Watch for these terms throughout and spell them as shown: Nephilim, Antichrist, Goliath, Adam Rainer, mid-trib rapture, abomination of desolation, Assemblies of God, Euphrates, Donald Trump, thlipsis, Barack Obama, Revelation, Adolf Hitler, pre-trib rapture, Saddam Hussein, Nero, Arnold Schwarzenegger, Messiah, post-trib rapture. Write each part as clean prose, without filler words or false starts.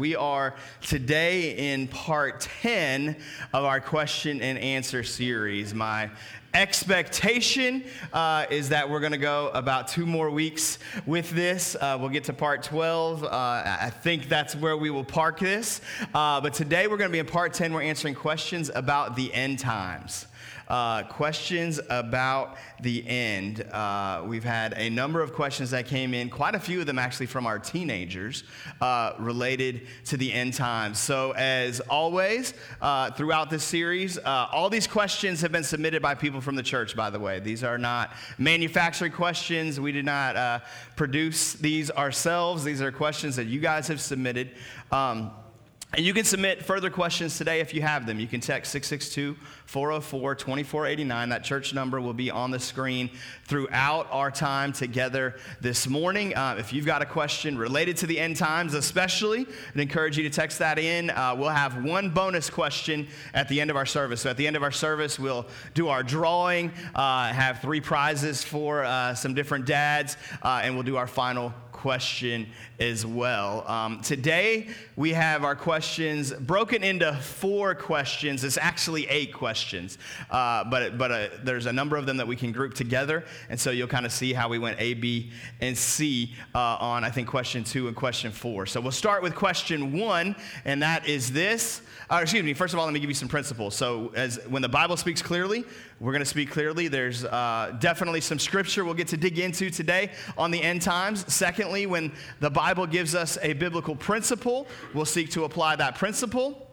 We are today in part 10 of our question and answer series. My expectation is that we're going to go about 2 more weeks with this. We'll get to part 12. I think that's where we will park this. But today we're going to be in part 10. We're answering questions about the end times. Questions about the end. We've had a number of questions that came in, quite a few of them actually from our teenagers related to the end times. So as always, throughout this series, all these questions have been submitted by people from the church, by the way. These are not manufactured questions. We did not produce these ourselves. These are questions that you guys have submitted. And you can submit further questions today if you have them. You can text 662-404-2489. That church number will be on the screen throughout our time together this morning. If you've got a question related to the end times especially, I'd encourage you to text that in. We'll have one bonus question at the end of our service. So at the end of our service, we'll do our drawing, have 3 prizes for some different dads, and we'll do our final question as well. Today, we have our questions broken into 4 questions. It's actually 8 questions, but there's a number of them that we can group together, and so you'll kind of see how we went A, B, and C on, I think, question 2 and question 4. So we'll start with question 1, and that is this. First of all, let me give you some principles. So when the Bible speaks clearly, we're going to speak clearly. There's definitely some scripture we'll get to dig into today on the end times. Secondly, when the Bible gives us a biblical principle, we'll seek to apply that principle.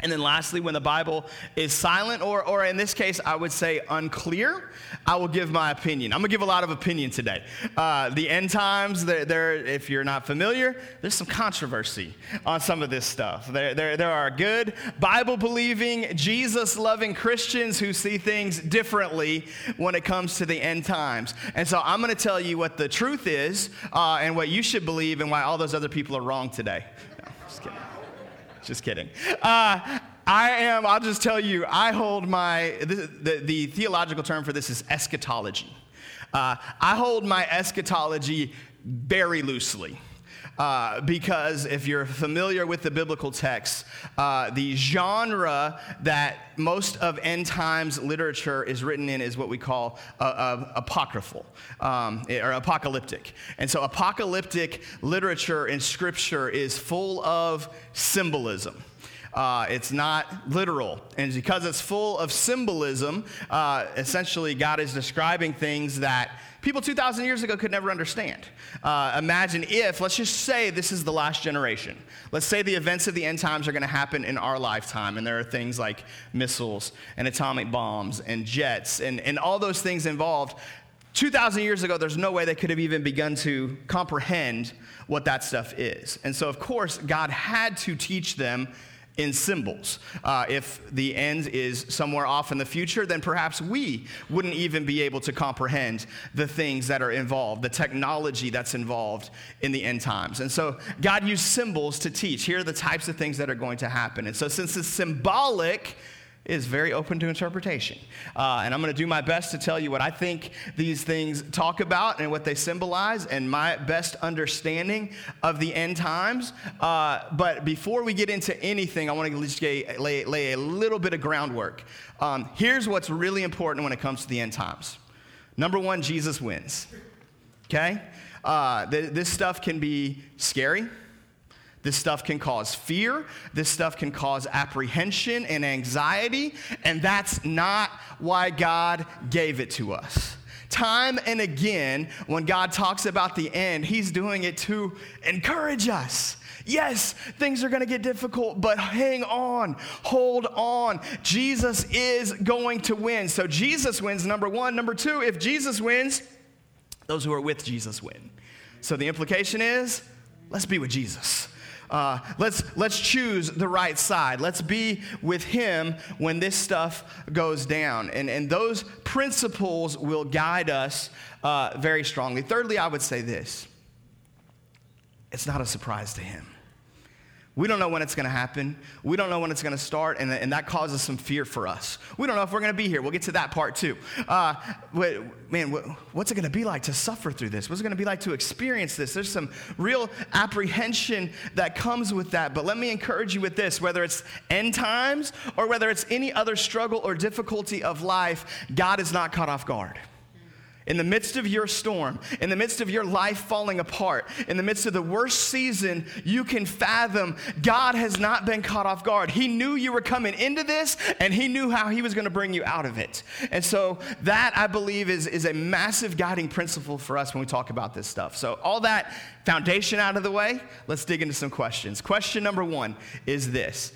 And then lastly, when the Bible is silent, or in this case, I would say unclear, I will give my opinion. I'm going to give a lot of opinion today. The end times, if you're not familiar, there's some controversy on some of this stuff. There are good Bible-believing, Jesus-loving Christians who see things differently when it comes to the end times. And so I'm going to tell you what the truth is and what you should believe and why all those other people are wrong today. No, just kidding. Just kidding. I'll just tell you, I hold the theological term for this is eschatology. I hold my eschatology very loosely. Because if you're familiar with the biblical text, the genre that most of end times literature is written in is what we call apocryphal or apocalyptic. And so apocalyptic literature in scripture is full of symbolism. It's not literal. And because it's full of symbolism, essentially God is describing things that people 2,000 years ago could never understand. Imagine if, let's just say this is the last generation. Let's say the events of the end times are going to happen in our lifetime, and there are things like missiles and atomic bombs and jets and all those things involved. 2,000 years ago, there's no way they could have even begun to comprehend what that stuff is. And so, of course, God had to teach them in symbols. If the end is somewhere off in the future, then perhaps we wouldn't even be able to comprehend the things that are involved, the technology that's involved in the end times. And so God used symbols to teach. Here are the types of things that are going to happen. And so since it's symbolic, is very open to interpretation. And I'm going to do my best to tell you what I think these things talk about and what they symbolize and my best understanding of the end times. But before we get into anything, I want to just lay a little bit of groundwork. Here's what's really important when it comes to the end times. Number one, Jesus wins. Okay? This stuff can be scary. This stuff can cause fear. This stuff can cause apprehension and anxiety. And that's not why God gave it to us. Time and again, when God talks about the end, he's doing it to encourage us. Yes, things are going to get difficult, but hang on, hold on. Jesus is going to win. So Jesus wins, number one. Number two, if Jesus wins, those who are with Jesus win. So the implication is, let's be with Jesus. Let's choose the right side. Let's be with him when this stuff goes down. And those principles will guide us very strongly. Thirdly, I would say this. It's not a surprise to him. We don't know when it's going to happen. We don't know when it's going to start, and that causes some fear for us. We don't know if we're going to be here. We'll get to that part too. What's it going to be like to suffer through this? What's it going to be like to experience this? There's some real apprehension that comes with that, but let me encourage you with this. Whether it's end times or whether it's any other struggle or difficulty of life, God is not caught off guard. In the midst of your storm, in the midst of your life falling apart, in the midst of the worst season you can fathom, God has not been caught off guard. He knew you were coming into this, and he knew how he was going to bring you out of it. And so that, I believe, is a massive guiding principle for us when we talk about this stuff. So all that foundation out of the way, let's dig into some questions. Question number one is this.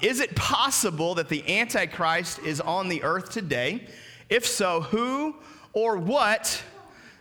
Is it possible that the Antichrist is on the earth today? If so, who or what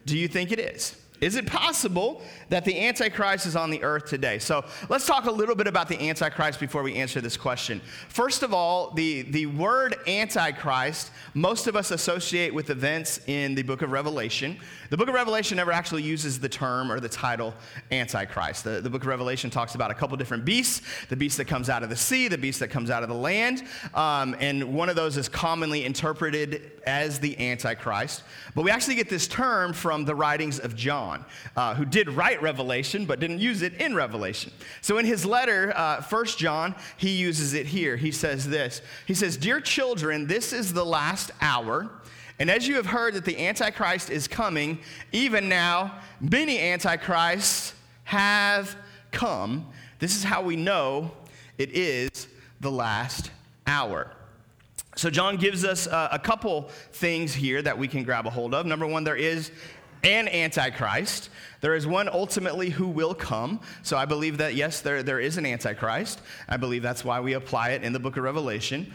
do you think it is? Is it possible that the Antichrist is on the earth today? So let's talk a little bit about the Antichrist before we answer this question. First of all, the word Antichrist, most of us associate with events in the book of Revelation. The book of Revelation never actually uses the term or the title Antichrist. The book of Revelation talks about a couple different beasts, the beast that comes out of the sea, the beast that comes out of the land, and one of those is commonly interpreted as the Antichrist. But we actually get this term from the writings of John, who did write Revelation but didn't use it in Revelation. So in his letter, 1 John, he uses it here. He says this. He says, "Dear children, this is the last hour. And as you have heard that the Antichrist is coming, even now many Antichrists have come. This is how we know it is the last hour." So John gives us a couple things here that we can grab a hold of. Number one, there is an Antichrist. There is one ultimately who will come. So I believe that, yes, there is an Antichrist. I believe that's why we apply it in the book of Revelation.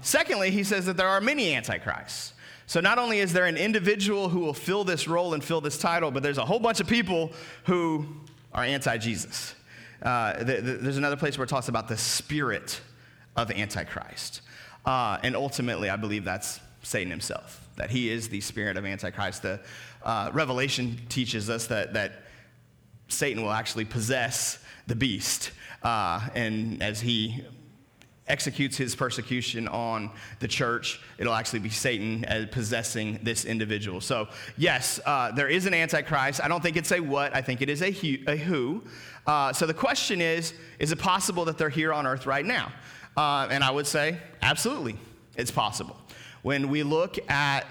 Secondly, he says that there are many Antichrists. So not only is there an individual who will fill this role and fill this title, but there's a whole bunch of people who are anti-Jesus. There's another place where it talks about the spirit of Antichrist. And ultimately, I believe that's Satan himself, that he is the spirit of Antichrist. The Revelation teaches us that Satan will actually possess the beast, and as he executes his persecution on the church, it'll actually be Satan as possessing this individual. So yes, there is an Antichrist. I don't think it's a what. I think it is a who. So the question is it possible that they're here on earth right now? And I would say absolutely it's possible. When we look at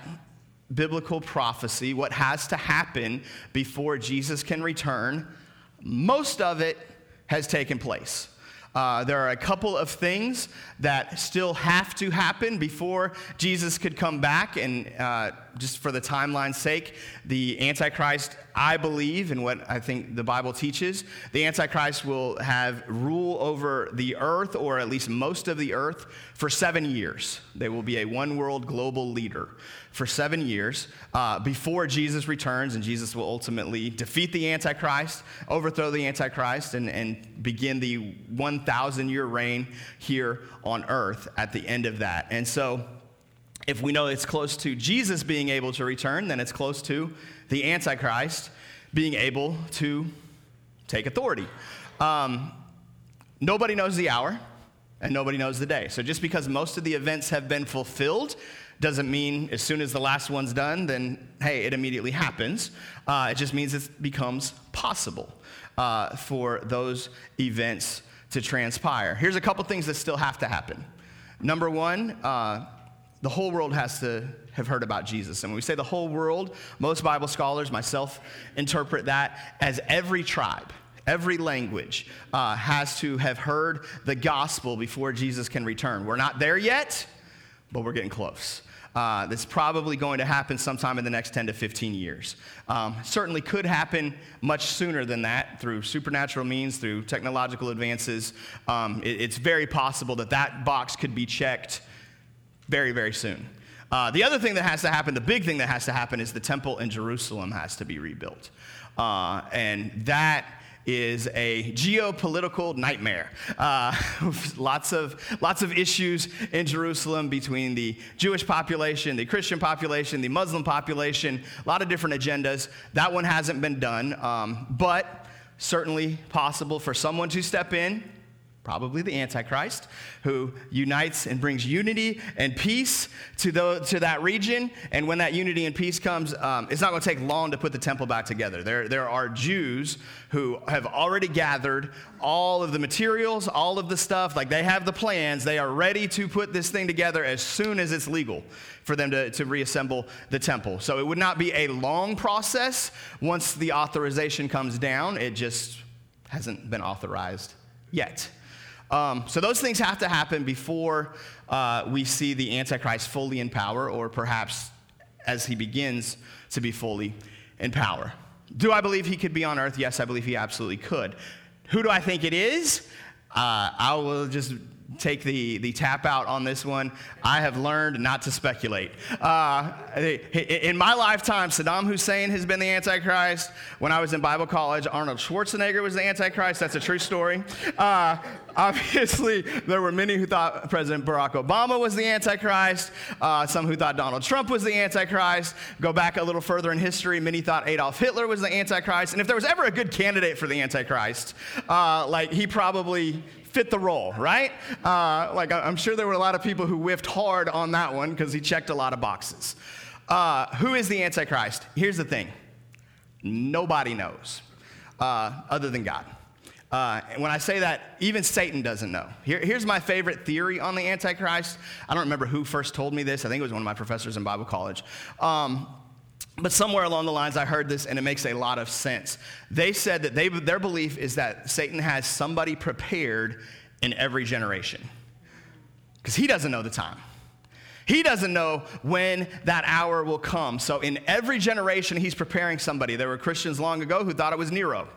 biblical prophecy, what has to happen before Jesus can return, most of it has taken place. There are a couple of things that still have to happen before Jesus could come back. And just for the timeline's sake, the Antichrist, I believe, and what I think the Bible teaches, the Antichrist will have rule over the earth, or at least most of the earth, for 7 years. They will be a one-world global leader for 7 years before Jesus returns, and Jesus will ultimately defeat the Antichrist, overthrow the Antichrist, and begin the 1,000-year reign here on earth at the end of that. And so if we know it's close to Jesus being able to return, then it's close to the Antichrist being able to take authority. Nobody knows the hour, and nobody knows the day. So just because most of the events have been fulfilled doesn't mean as soon as the last one's done, then, hey, it immediately happens. It just means it becomes possible for those events to transpire. Here's a couple things that still have to happen. Number one, the whole world has to have heard about Jesus. And when we say the whole world, most Bible scholars, myself, interpret that as every tribe. Every language has to have heard the gospel before Jesus can return. We're not there yet, but we're getting close. That's probably going to happen sometime in the next 10 to 15 years. Certainly could happen much sooner than that through supernatural means, through technological advances. It's very possible that box could be checked very, very soon. The other thing that has to happen, the big thing that has to happen, is the temple in Jerusalem has to be rebuilt. And that is a geopolitical nightmare. Lots of issues in Jerusalem between the Jewish population, the Christian population, the Muslim population, a lot of different agendas. That one hasn't been done, but certainly possible for someone to step in probably the Antichrist, who unites and brings unity and peace to that region. And when that unity and peace comes, it's not going to take long to put the temple back together. There are Jews who have already gathered all of the materials, all of the stuff. Like, they have the plans. They are ready to put this thing together as soon as it's legal for them to reassemble the temple. So it would not be a long process once the authorization comes down. It just hasn't been authorized yet. So those things have to happen before we see the Antichrist fully in power, or perhaps as he begins to be fully in power. Do I believe he could be on earth? Yes, I believe he absolutely could. Who do I think it is? I will just take the tap out on this one. I have learned not to speculate. In my lifetime, Saddam Hussein has been the Antichrist. When I was in Bible college, Arnold Schwarzenegger was the Antichrist. That's a true story. Obviously, there were many who thought President Barack Obama was the Antichrist. Some who thought Donald Trump was the Antichrist. Go back a little further in history, many thought Adolf Hitler was the Antichrist. And if there was ever a good candidate for the Antichrist, he probably fit the role, right? I'm sure there were a lot of people who whiffed hard on that one because he checked a lot of boxes. Who is the Antichrist? Here's the thing. Nobody knows other than God. And when I say that, even Satan doesn't know. Here's my favorite theory on the Antichrist. I don't remember who first told me this. I think it was one of my professors in Bible college. But somewhere along the lines, I heard this, and it makes a lot of sense. They said that their belief is that Satan has somebody prepared in every generation, because he doesn't know the time. He doesn't know when that hour will come. So in every generation, he's preparing somebody. There were Christians long ago who thought it was Nero.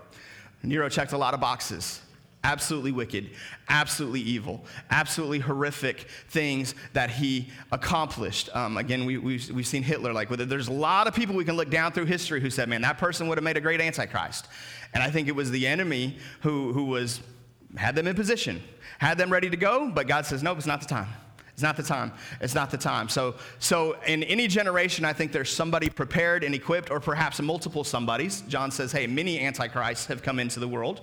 Nero checked a lot of boxes. Absolutely wicked, absolutely evil, absolutely horrific things that he accomplished. Again, we've seen Hitler. There's a lot of people we can look down through history who said, man, that person would have made a great Antichrist. And I think it was the enemy who had them in position, had them ready to go, but God says, nope, it's not the time. It's not the time. It's not the time. So in any generation, I think there's somebody prepared and equipped, or perhaps multiple somebodies. John says, hey, many antichrists have come into the world.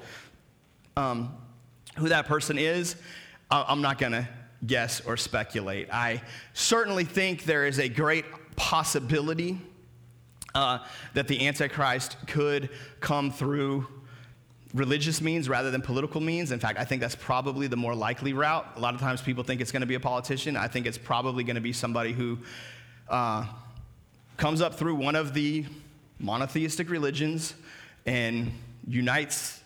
Who that person is, I'm not going to guess or speculate. I certainly think there is a great possibility that the Antichrist could come through religious means rather than political means. In fact, I think that's probably the more likely route. A lot of times people think it's going to be a politician. I think it's probably going to be somebody who comes up through one of the monotheistic religions and unites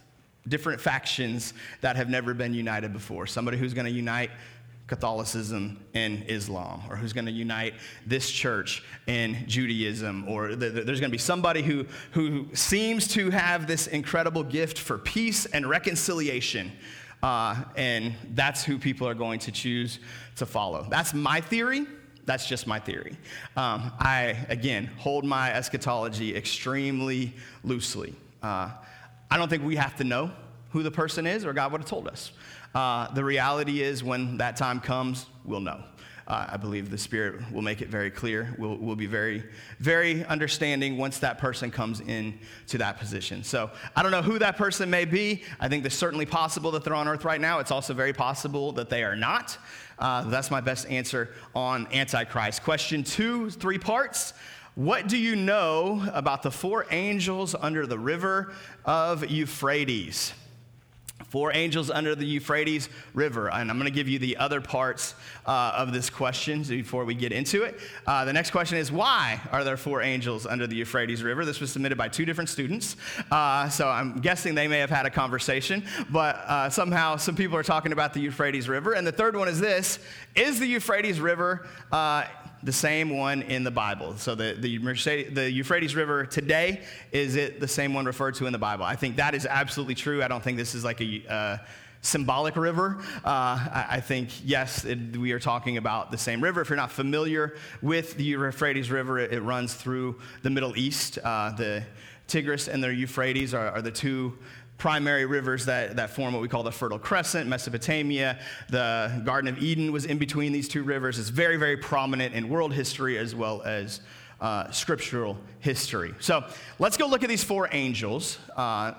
different factions that have never been united before. Somebody who's going to unite Catholicism and Islam, or who's going to unite this church and Judaism, or there's going to be somebody who seems to have this incredible gift for peace and reconciliation, and that's who people are going to choose to follow. That's my theory. That's just my theory. I hold my eschatology extremely loosely. I don't think we have to know who the person is, or God would have told us. The reality is, when that time comes, we'll know. I believe the Spirit will make it very clear. We'll be very, very understanding once that person comes in to that position. So I don't know who that person may be. I think it's certainly possible that they're on earth right now. It's also very possible that they are not. That's my best answer on Antichrist. Question 2, 3 parts. What do you know about the 4 angels under the river of Euphrates? 4 angels under the Euphrates River. And I'm going to give you the other parts of this question before we get into it. The next question is, why are there 4 angels under the Euphrates River? This was submitted by 2 different students. So I'm guessing they may have had a conversation. But somehow some people are talking about the Euphrates River. And the third one is this. Is the Euphrates River the same one in the Bible? So the Euphrates River today, is it the same one referred to in the Bible? I think that is absolutely true. I don't think this is like a symbolic river. I think, yes, we are talking about the same river. If you're not familiar with the Euphrates River, it runs through the Middle East. The Tigris and the Euphrates are the two primary rivers that form what we call the Fertile Crescent. Mesopotamia, the Garden of Eden was in between these two rivers. It's very, very prominent in world history as well as scriptural history. So let's go look at these four angels.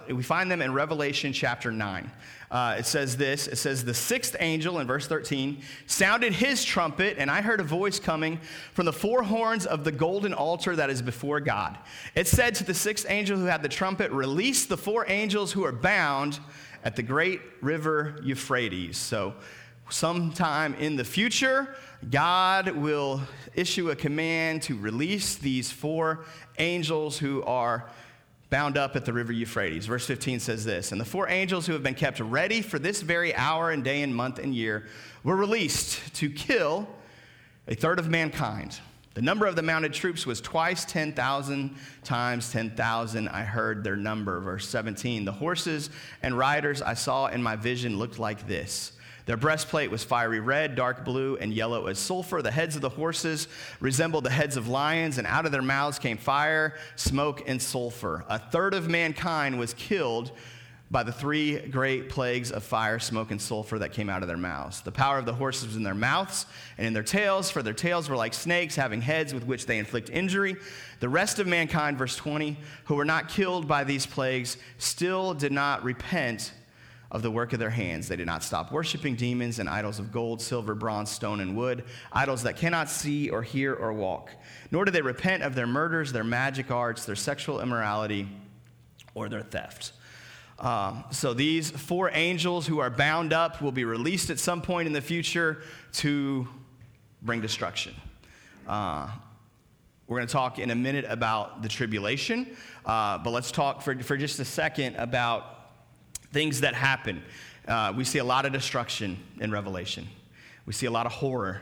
We find them in Revelation chapter 9. It says this. It says, the sixth angel in verse 13 sounded his trumpet, and I heard a voice coming from the four horns of the golden altar that is before God. It said to the sixth angel who had the trumpet, release the four angels who are bound at the great river Euphrates. So sometime in the future, God will issue a command to release these four angels who are bound up at the river Euphrates. Verse 15 says this, and the four angels who have been kept ready for this very hour and day and month and year were released to kill a third of mankind. The number of the mounted troops was twice 10,000 times 10,000. I heard their number. Verse 17, the horses and riders I saw in my vision looked like this. Their breastplate was fiery red, dark blue, and yellow as sulfur. The heads of the horses resembled the heads of lions, and out of their mouths came fire, smoke, and sulfur. A third of mankind was killed by the three great plagues of fire, smoke, and sulfur that came out of their mouths. The power of the horses was in their mouths and in their tails, for their tails were like snakes, having heads with which they inflict injury. The rest of mankind, verse 20, who were not killed by these plagues, still did not repent of the work of their hands. They did not stop worshiping demons and idols of gold, silver, bronze, stone, and wood, idols that cannot see or hear or walk. Nor did they repent of their murders, their magic arts, their sexual immorality, or their thefts. So these four angels who are bound up will be released at some point in the future to bring destruction. We're going to talk in a minute about the tribulation, but let's talk for just a second about things that happen. We see a lot of destruction in Revelation. We see a lot of horror.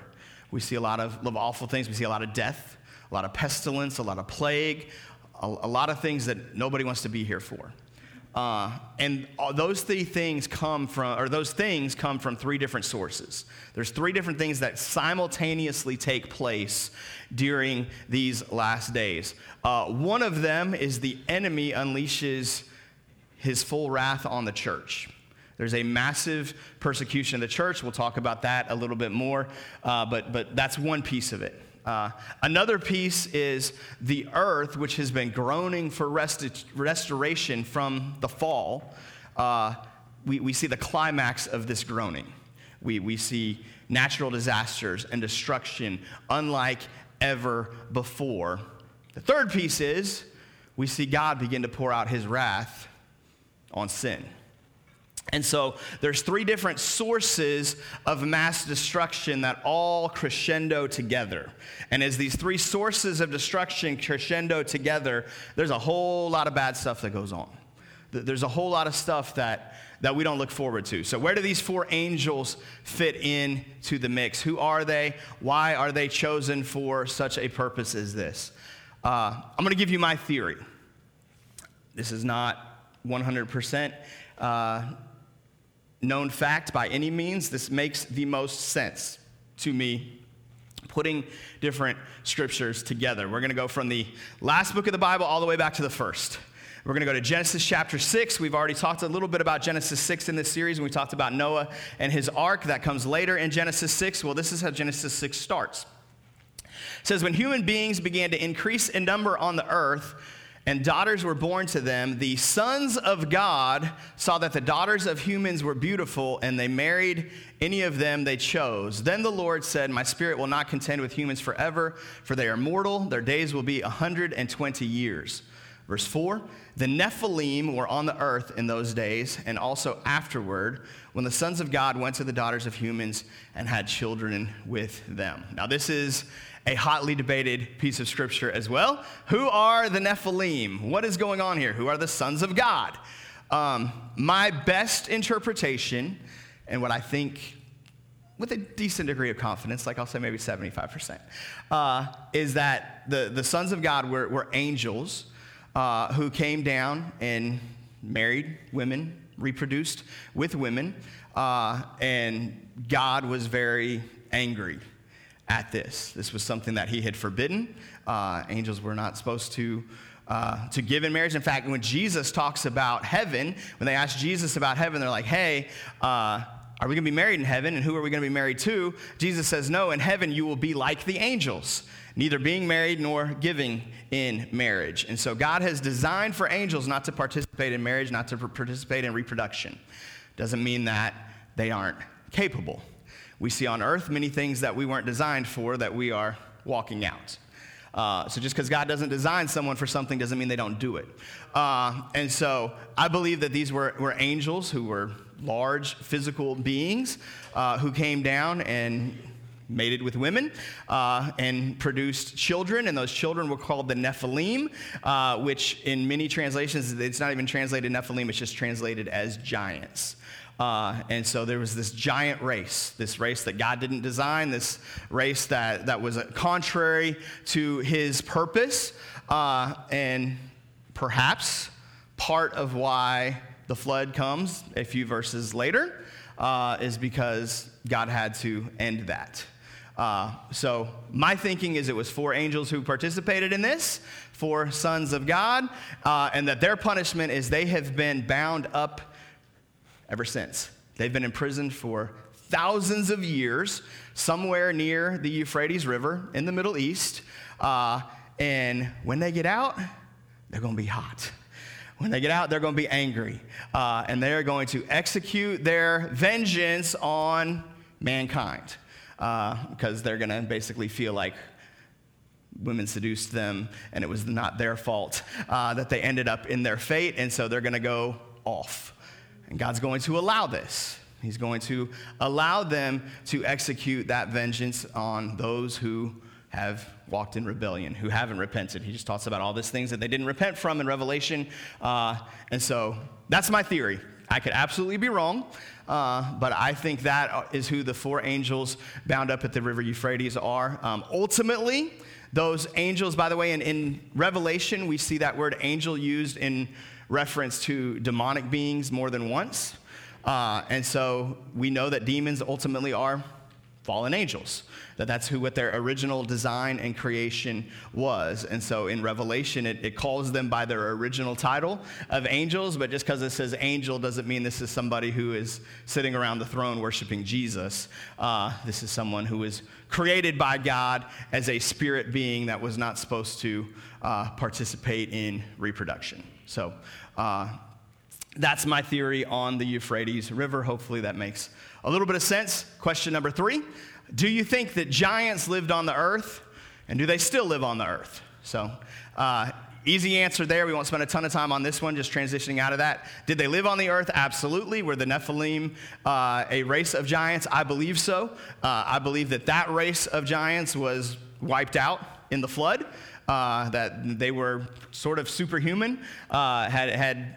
We see a lot of awful things. We see a lot of death, a lot of pestilence, a lot of plague, a lot of things that nobody wants to be here for. And those three things come from three different sources. There's three different things that simultaneously take place during these last days. One of them is the enemy unleashes his full wrath on the church. There's a massive persecution of the church. We'll talk about that a little bit more, but that's one piece of it. Another piece is the earth, which has been groaning for restoration from the fall. We see the climax of this groaning. We see natural disasters and destruction unlike ever before. The third piece is we see God begin to pour out his wrath on sin. And so there's three different sources of mass destruction that all crescendo together. And as these three sources of destruction crescendo together, there's a whole lot of bad stuff that goes on. There's a whole lot of stuff that we don't look forward to. So where do these four angels fit in to the mix? Who are they? Why are they chosen for such a purpose as this? I'm going to give you my theory. This is not 100% known fact by any means. This makes the most sense to me, putting different scriptures together. We're going to go from the last book of the Bible all the way back to the first. We're going to go to Genesis chapter 6. We've already talked a little bit about Genesis 6 in this series, and we talked about Noah and his ark. That comes later in Genesis 6. Well, this is how Genesis 6 starts. It says, when human beings began to increase in number on the earth, and daughters were born to them, the sons of God saw that the daughters of humans were beautiful, and they married any of them they chose. Then the Lord said, my spirit will not contend with humans forever, for they are mortal. Their days will be 120 years. Verse 4, the Nephilim were on the earth in those days, and also afterward, when the sons of God went to the daughters of humans and had children with them. Now this is a hotly debated piece of scripture as well. Who are the Nephilim? What is going on here? Who are the sons of God? My best interpretation, and what I think with a decent degree of confidence, like I'll say maybe 75%, is that the sons of God were angels who came down and married women, reproduced with women, and God was very angry at this. This was something that he had forbidden. Angels were not supposed to give in marriage. In fact, when Jesus talks about heaven, when they ask Jesus about heaven, they're like, hey, are we going to be married in heaven? And who are we going to be married to? Jesus says, no, in heaven you will be like the angels. neither being married nor giving in marriage. And so God has designed for angels not to participate in marriage, not to participate in reproduction. Doesn't mean that they aren't capable. We see on earth many things that we weren't designed for that we are walking out. So just because God doesn't design someone for something doesn't mean they don't do it. And so I believe that these were angels who were large physical beings who came down and mated with women and produced children, and those children were called the Nephilim, which in many translations, it's not even translated Nephilim, it's just translated as giants. And so there was this giant race, this race that God didn't design, this race that was contrary to his purpose, and perhaps part of why the flood comes a few verses later is because God had to end that. So my thinking is it was 4 angels who participated in this, 4 sons of God, and that their punishment is they have been bound up ever since. They've been imprisoned for thousands of years somewhere near the Euphrates River in the Middle East. And when they get out, they're going to be hot. When they get out, they're going to be angry. And they're going to execute their vengeance on mankind because they're going to basically feel like women seduced them and it was not their fault that they ended up in their fate. And so they're going to go off. And God's going to allow this. He's going to allow them to execute that vengeance on those who have walked in rebellion, who haven't repented. He just talks about all these things that they didn't repent from in Revelation. And so that's my theory. I could absolutely be wrong, but I think that is who the 4 angels bound up at the river Euphrates are. Ultimately, those angels, by the way, in Revelation, we see that word angel used in reference to demonic beings more than once. And so we know that demons ultimately are fallen angels, that's who what their original design and creation was. And so in Revelation, it calls them by their original title of angels, but just because it says angel doesn't mean this is somebody who is sitting around the throne worshiping Jesus. This is someone who was created by God as a spirit being that was not supposed to participate in reproduction. So that's my theory on the Euphrates River. Hopefully that makes a little bit of sense. Question number 3, do you think that giants lived on the earth, and do they still live on the earth? So easy answer there. We won't spend a ton of time on this one, just transitioning out of that. Did they live on the earth? Absolutely. Were the Nephilim a race of giants? I believe so. I believe that race of giants was wiped out in the flood. That they were sort of superhuman, had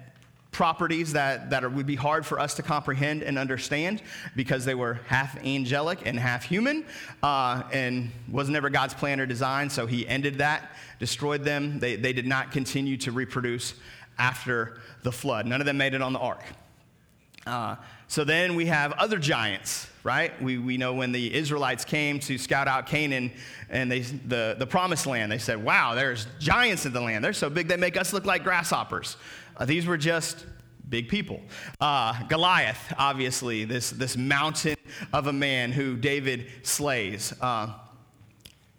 properties that would be hard for us to comprehend and understand because they were half angelic and half human, and was never God's plan or design, so he ended that, destroyed them. They did not continue to reproduce after the flood. None of them made it on the ark. So then we have other giants, right? We know when the Israelites came to scout out Canaan and the promised land, they said, wow, there's giants in the land. They're so big, they make us look like grasshoppers. These were just big people. Goliath, obviously, this mountain of a man who David slays.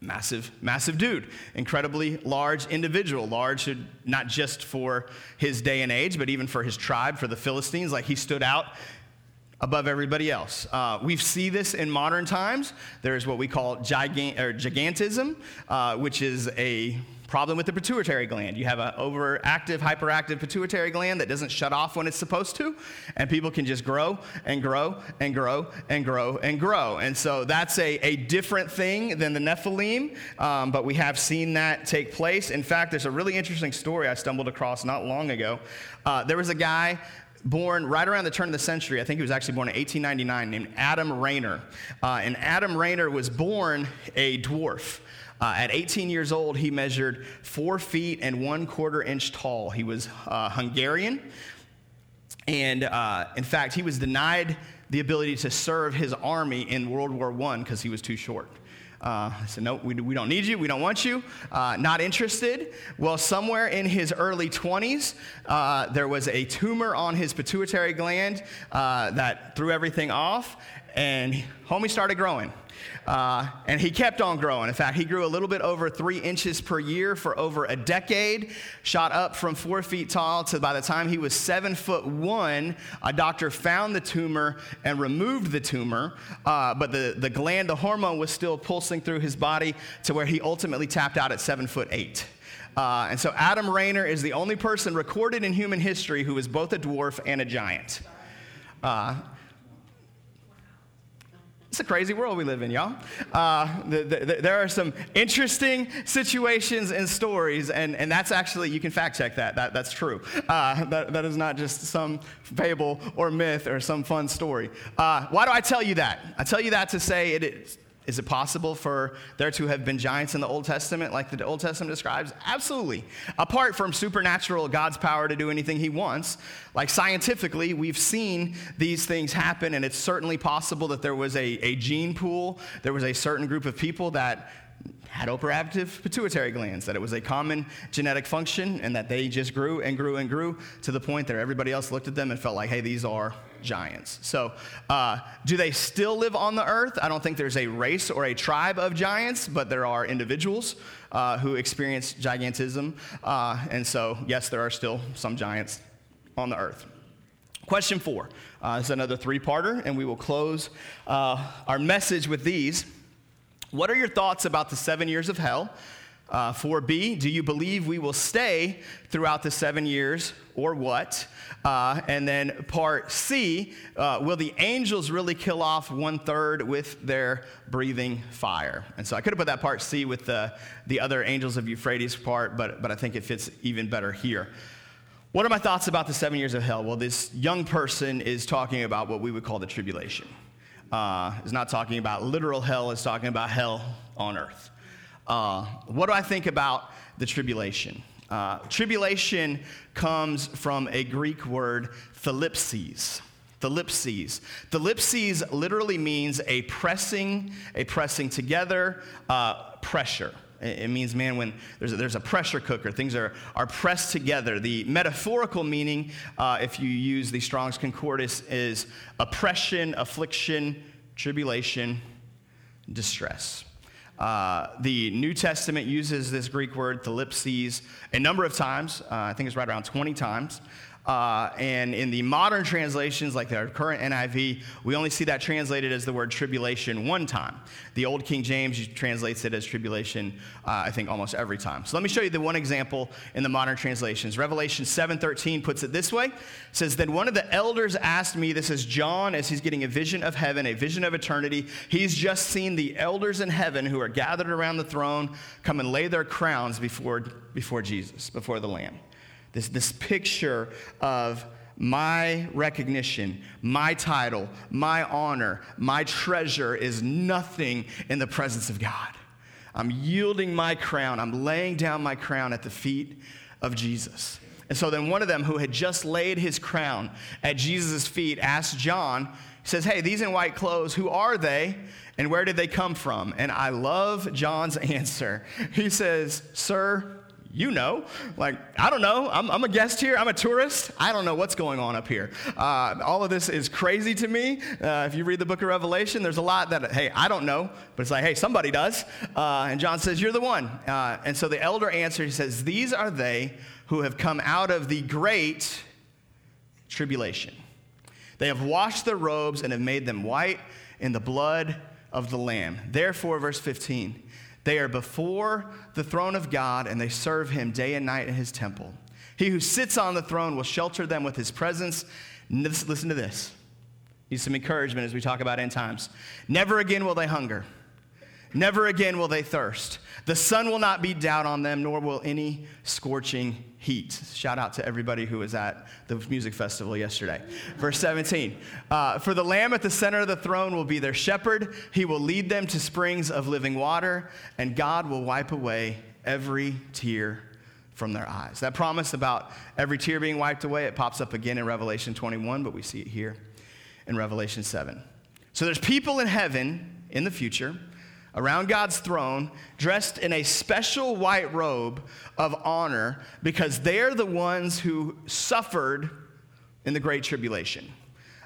Massive dude, incredibly large individual, large not just for his day and age, but even for his tribe, for the Philistines. Like he stood out above everybody else. We see this in modern times. There is what we call gigantism, which is a problem with the pituitary gland. You have an overactive, hyperactive pituitary gland that doesn't shut off when it's supposed to, and people can just grow and grow and grow and grow and grow. And so that's a different thing than the Nephilim, but we have seen that take place. In fact, there's a really interesting story I stumbled across not long ago. There was a guy born right around the turn of the century. I think he was actually born in 1899, named Adam Rainer. And Adam Rainer was born a dwarf. At 18 years old, he measured 4 feet and 1/4 inch tall. He was Hungarian, and in fact, he was denied the ability to serve his army in World War I because he was too short. I said, no, we don't need you. We don't want you. Not interested. Well, somewhere in his early 20s, there was a tumor on his pituitary gland that threw everything off. And homie started growing. And he kept on growing. In fact, he grew a little bit over 3 inches per year for over a decade, shot up from 4 feet tall to by the time he was 7'1", a doctor found the tumor and removed the tumor, but the gland, the hormone was still pulsing through his body to where he ultimately tapped out at 7'8". And so Adam Rainer is the only person recorded in human history who is both a dwarf and a giant. It's a crazy world we live in, y'all. There are some interesting situations and stories, and that's actually, you can fact check that. That's true. That is not just some fable or myth or some fun story. Why do I tell you that? I tell you that to say, is it possible for there to have been giants in the Old Testament like the Old Testament describes? Absolutely. Apart from supernatural, God's power to do anything he wants, like scientifically, we've seen these things happen, and it's certainly possible that there was a gene pool, there was a certain group of people that had overactive pituitary glands, that it was a common genetic function, and that they just grew and grew and grew to the point that everybody else looked at them and felt like, hey, these are giants. So do they still live on the earth? I don't think there's a race or a tribe of giants, but there are individuals who experience gigantism. And so, yes, there are still some giants on the earth. Question 4 is another three-parter, and we will close our message with these. What are your thoughts about the 7 years of hell? 4B, do you believe we will stay throughout the 7 years or what? And then part C, will the angels really kill off 1/3 with their breathing fire? And so I could have put that part C with the other angels of Euphrates part, but I think it fits even better here. What are my thoughts about the 7 years of hell? Well, this young person is talking about what we would call the tribulation. It's not talking about literal hell, it's talking about hell on earth. What do I think about the tribulation? Tribulation comes from a Greek word, thlipsis. Thlipsis. Thlipsis literally means a pressing together, pressure. It means, man, when there's a pressure cooker, things are pressed together. The metaphorical meaning, if you use the Strong's Concordance, is oppression, affliction, tribulation, distress. The New Testament uses this Greek word, thlipsis, a number of times. I think it's right around 20 times. And in the modern translations, like our current NIV, we only see that translated as the word tribulation one time. The old King James translates it as tribulation, I think, almost every time. So let me show you the one example in the modern translations. Revelation 7:13 puts it this way. It says, then one of the elders asked me, this is John, as he's getting a vision of heaven, a vision of eternity. He's just seen the elders in heaven who are gathered around the throne come and lay their crowns before Jesus, before the Lamb. This picture of my recognition, my title, my honor, my treasure is nothing in the presence of God. I'm yielding my crown. I'm laying down my crown at the feet of Jesus. And so then one of them who had just laid his crown at Jesus' feet asked John, he says, hey, these in white clothes, who are they and where did they come from? And I love John's answer. He says, sir, you know, like, I don't know. I'm a guest here. I'm a tourist. I don't know what's going on up here. All of this is crazy to me. If you read the book of Revelation, there's a lot that, hey, I don't know. But it's like, hey, somebody does. And John says, you're the one. And so the elder answered, he says, these are they who have come out of the great tribulation. They have washed their robes and have made them white in the blood of the Lamb. Therefore, verse 15, they are before the throne of God, and they serve him day and night in his temple. He who sits on the throne will shelter them with his presence. Listen to this. Need some encouragement as we talk about end times. Never again will they hunger. Never again will they thirst. The sun will not beat down on them, nor will any scorching heat. Shout out to everybody who was at the music festival yesterday. Verse 17, for the Lamb at the center of the throne will be their shepherd. He will lead them to springs of living water, and God will wipe away every tear from their eyes. That promise about every tear being wiped away, it pops up again in Revelation 21, but we see it here in Revelation 7. So there's people in heaven in the future around God's throne, dressed in a special white robe of honor, because they're the ones who suffered in the Great Tribulation.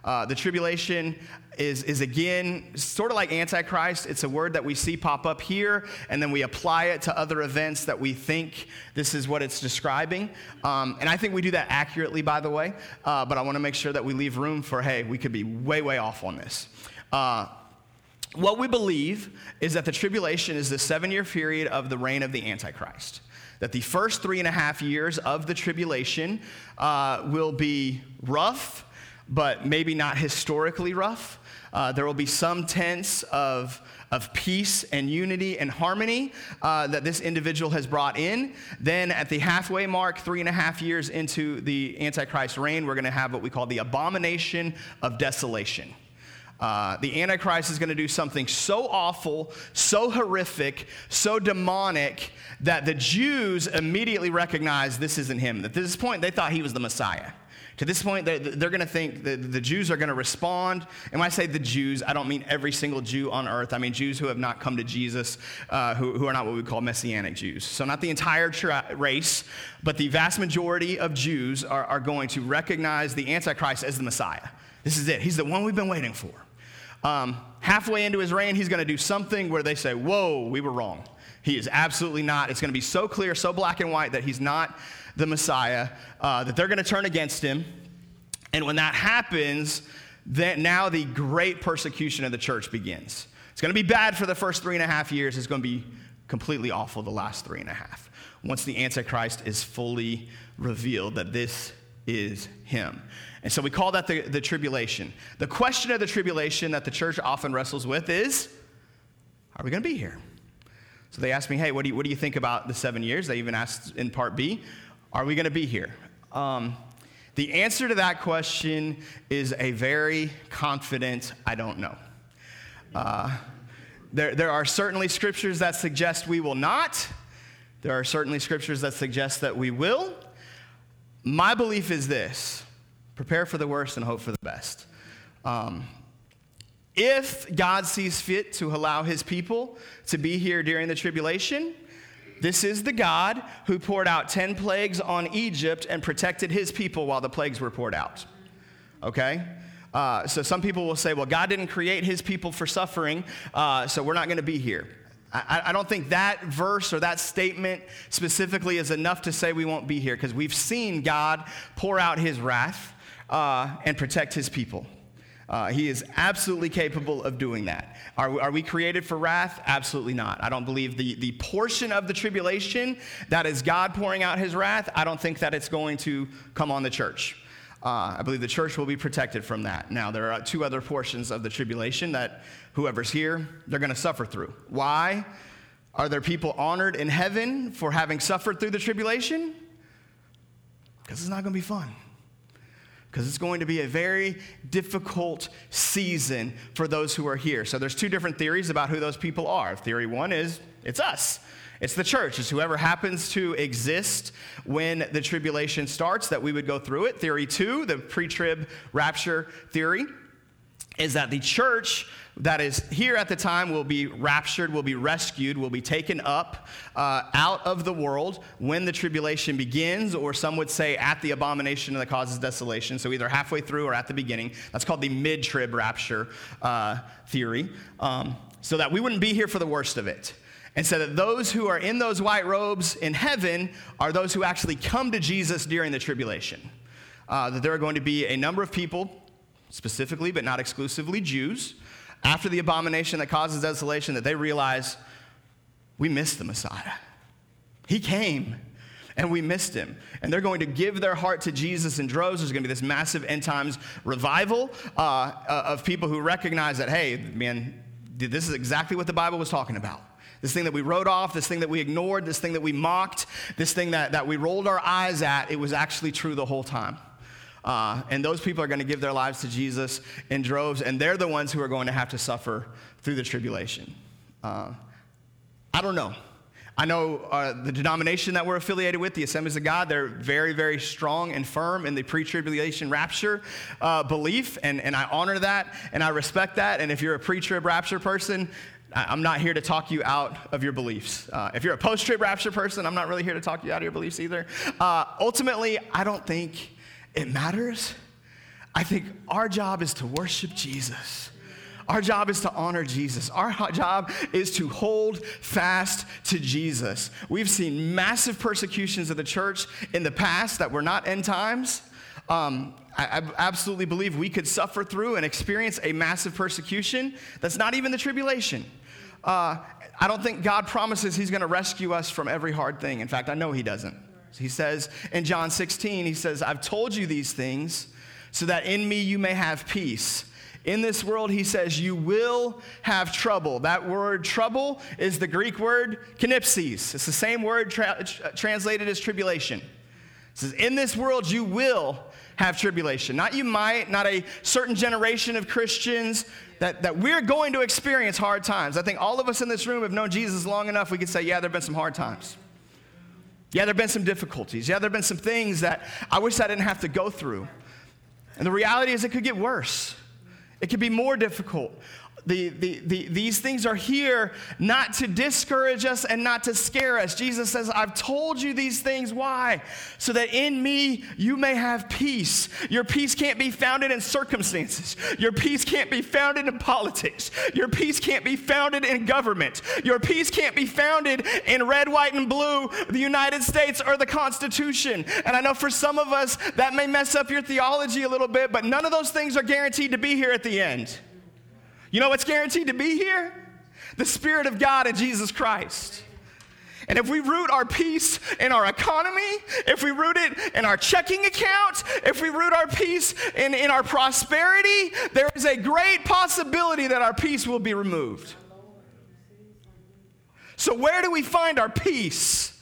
The tribulation is again sort of like Antichrist. It's a word that we see pop up here, and then we apply it to other events that we think this is what it's describing. And I think we do that accurately, by the way, but I want to make sure that we leave room for, hey, we could be way, way off on this. What we believe is that the tribulation is the 7-year period of the reign of the Antichrist, that the first 3.5 years of the tribulation will be rough, but maybe not historically rough. There will be some tense of peace and unity and harmony that this individual has brought in. Then at the halfway mark, 3.5 years into the Antichrist reign, we're going to have what we call the abomination of desolation. The Antichrist is going to do something so awful, so horrific, so demonic that the Jews immediately recognize this isn't him. At this point, they thought he was the Messiah. To this point, they're going to think that the Jews are going to respond. And when I say the Jews, I don't mean every single Jew on earth. I mean Jews who have not come to Jesus, who are not what we call Messianic Jews. So not the entire race, but the vast majority of Jews are going to recognize the Antichrist as the Messiah. This is it. He's the one we've been waiting for. Halfway into his reign, he's going to do something where they say, whoa, we were wrong. He is absolutely not. It's going to be so clear, so black and white that he's not the Messiah, that they're going to turn against him. And when that happens, then now the great persecution of the church begins. It's going to be bad for the first 3.5 years. It's going to be completely awful the last 3.5. Once the Antichrist is fully revealed that this is him. And so we call that the tribulation. The question of the tribulation that the church often wrestles with is, are we going to be here? So they asked me, hey, what do you think about the 7 years? They even asked in part B, are we going to be here? The answer to that question is a very confident, I don't know. There are certainly scriptures that suggest we will not. There are certainly scriptures that suggest that we will. My belief is this: prepare for the worst and hope for the best. If God sees fit to allow his people to be here during the tribulation, this is the God who poured out 10 plagues on Egypt and protected his people while the plagues were poured out, okay? So some people will say, well, God didn't create his people for suffering, so we're not going to be here. I don't think that verse or that statement specifically is enough to say we won't be here, because we've seen God pour out his wrath and protect his people. He is absolutely capable of doing that. Are we created for wrath? Absolutely not. I don't believe the portion of the tribulation that is God pouring out his wrath, I don't think that it's going to come on the church. I believe the church will be protected from that. Now, there are two other portions of the tribulation that whoever's here, they're going to suffer through. Why? Are there people honored in heaven for having suffered through the tribulation? Because it's not going to be fun. Because it's going to be a very difficult season for those who are here. So there's two different theories about who those people are. Theory one is, it's us. It's the church. It's whoever happens to exist when the tribulation starts, that we would go through it. Theory two, the pre-trib rapture theory, is that the church that is here at the time will be raptured, will be rescued, will be taken up out of the world when the tribulation begins, or some would say at the abomination that causes desolation, so either halfway through or at the beginning. That's called the mid-trib rapture theory, so that we wouldn't be here for the worst of it. And so that those who are in those white robes in heaven are those who actually come to Jesus during the tribulation, that there are going to be a number of people, specifically but not exclusively Jews, after the abomination that causes desolation, that they realize we missed the Messiah. He came, and we missed him. And they're going to give their heart to Jesus in droves. There's going to be this massive end times revival of people who recognize that, hey, man, this is exactly what the Bible was talking about. This thing that we wrote off, this thing that we ignored, this thing that we mocked, this thing that we rolled our eyes at, it was actually true the whole time. And those people are going to give their lives to Jesus in droves, and they're the ones who are going to have to suffer through the tribulation. I don't know. I know the denomination that we're affiliated with, the Assemblies of God, they're very, very strong and firm in the pre-tribulation rapture belief, and I honor that, and I respect that. And if you're a pre-trib rapture person, I'm not here to talk you out of your beliefs. If you're a post-trib rapture person, I'm not really here to talk you out of your beliefs either. Ultimately, I don't think it matters. I think our job is to worship Jesus. Our job is to honor Jesus. Our job is to hold fast to Jesus. We've seen massive persecutions of the church in the past that were not end times. I absolutely believe we could suffer through and experience a massive persecution that's not even the tribulation. I don't think God promises he's going to rescue us from every hard thing. In fact, I know he doesn't. He says in John 16, he says, I've told you these things so that in me you may have peace. In this world, he says, you will have trouble. That word trouble is the Greek word kniphsis. It's the same word translated as tribulation. It says, in this world, you will have tribulation. Not you might, not a certain generation of Christians that we're going to experience hard times. I think all of us in this room have known Jesus long enough, we could say, yeah, there have been some hard times. Yeah, there have been some difficulties. Yeah, there have been some things that I wish I didn't have to go through. And the reality is it could get worse. It could be more difficult. These things are here not to discourage us and not to scare us. Jesus says, I've told you these things. Why? So that in me you may have peace. Your peace can't be founded in circumstances. Your peace can't be founded in politics. Your peace can't be founded in government. Your peace can't be founded in red, white, and blue, the United States, or the Constitution. And I know for some of us that may mess up your theology a little bit, but none of those things are guaranteed to be here at the end. You know what's guaranteed to be here? The Spirit of God and Jesus Christ. And if we root our peace in our economy, if we root it in our checking account, if we root our peace in our prosperity, there is a great possibility that our peace will be removed. So where do we find our peace?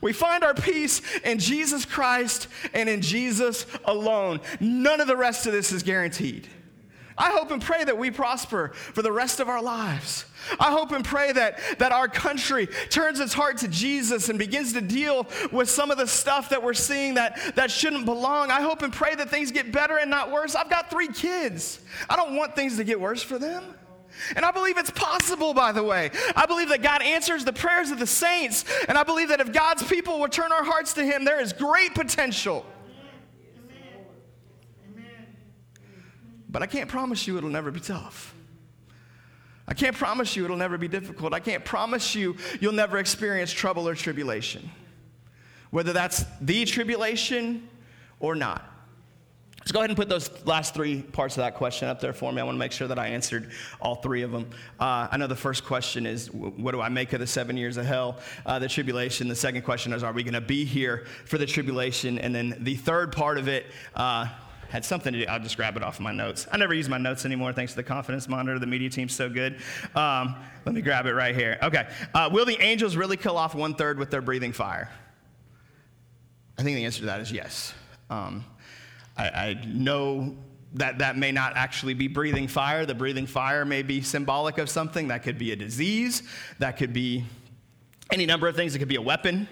We find our peace in Jesus Christ and in Jesus alone. None of the rest of this is guaranteed. I hope and pray that we prosper for the rest of our lives. I hope and pray that our country turns its heart to Jesus and begins to deal with some of the stuff that we're seeing that shouldn't belong. I hope and pray that things get better and not worse. I've got 3 kids. I don't want things to get worse for them. And I believe it's possible, by the way. I believe that God answers the prayers of the saints. And I believe that if God's people will turn our hearts to him, there is great potential. But I can't promise you it'll never be tough. I can't promise you it'll never be difficult. I can't promise you you'll never experience trouble or tribulation, whether that's the tribulation or not. Let's go ahead and put those last 3 parts of that question up there for me. I want to make sure that I answered all 3 of them. I know the first question is, what do I make of the 7 years of hell, the tribulation? The second question is, are we going to be here for the tribulation? And then the third part of it, had something to do. I'll just grab it off my notes. I never use my notes anymore, thanks to the confidence monitor. The media team's so good. Let me grab it right here. Okay. Will the angels really kill off 1/3 with their breathing fire? I think the answer to that is yes. I know that may not actually be breathing fire. The breathing fire may be symbolic of something. That could be a disease. That could be any number of things. It could be a weapon.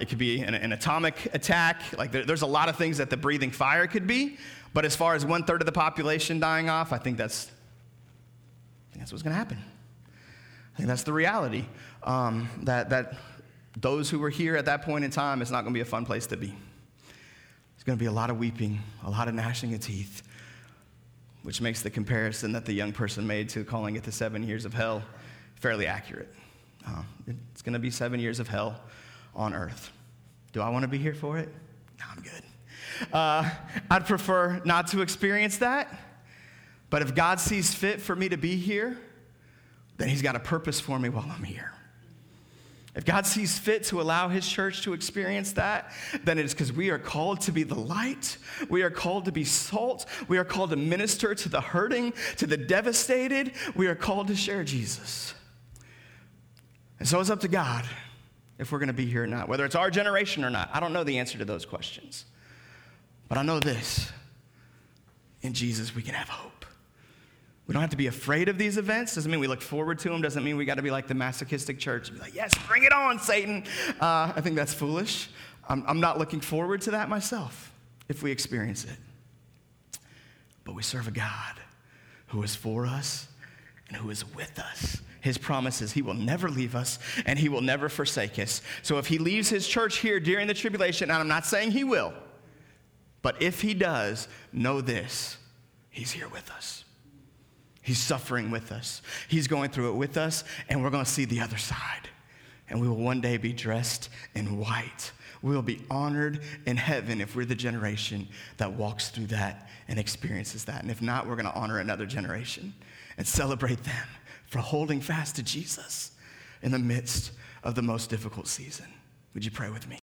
It could be an atomic attack. Like there's a lot of things that the breathing fire could be. But as far as 1/3 of the population dying off, I think that's what's going to happen. I think that's the reality. That those who were here at that point in time, it's not going to be a fun place to be. There's going to be a lot of weeping, a lot of gnashing of teeth, which makes the comparison that the young person made to calling it the 7 years of hell fairly accurate. It's going to be 7 years of hell on earth. Do I want to be here for it? No, I'm good. I'd prefer not to experience that. But if God sees fit for me to be here, then he's got a purpose for me while I'm here. If God sees fit to allow his church to experience that, then it is because we are called to be the light. We are called to be salt. We are called to minister to the hurting, to the devastated. We are called to share Jesus. And so it's up to God if we're going to be here or not, whether it's our generation or not. I don't know the answer to those questions. But I know this. In Jesus, we can have hope. We don't have to be afraid of these events. Doesn't mean we look forward to them. Doesn't mean we got to be like the masochistic church and be like, yes, bring it on, Satan. I think that's foolish. I'm not looking forward to that myself if we experience it. But we serve a God who is for us and who is with us. His promise is he will never leave us and he will never forsake us. So if he leaves his church here during the tribulation, and I'm not saying he will, But if he does, know this, he's here with us. He's suffering with us. He's going through it with us, and we're going to see the other side. And we will one day be dressed in white. We will be honored in heaven if we're the generation that walks through that and experiences that. And if not, we're going to honor another generation and celebrate them for holding fast to Jesus in the midst of the most difficult season. Would you pray with me?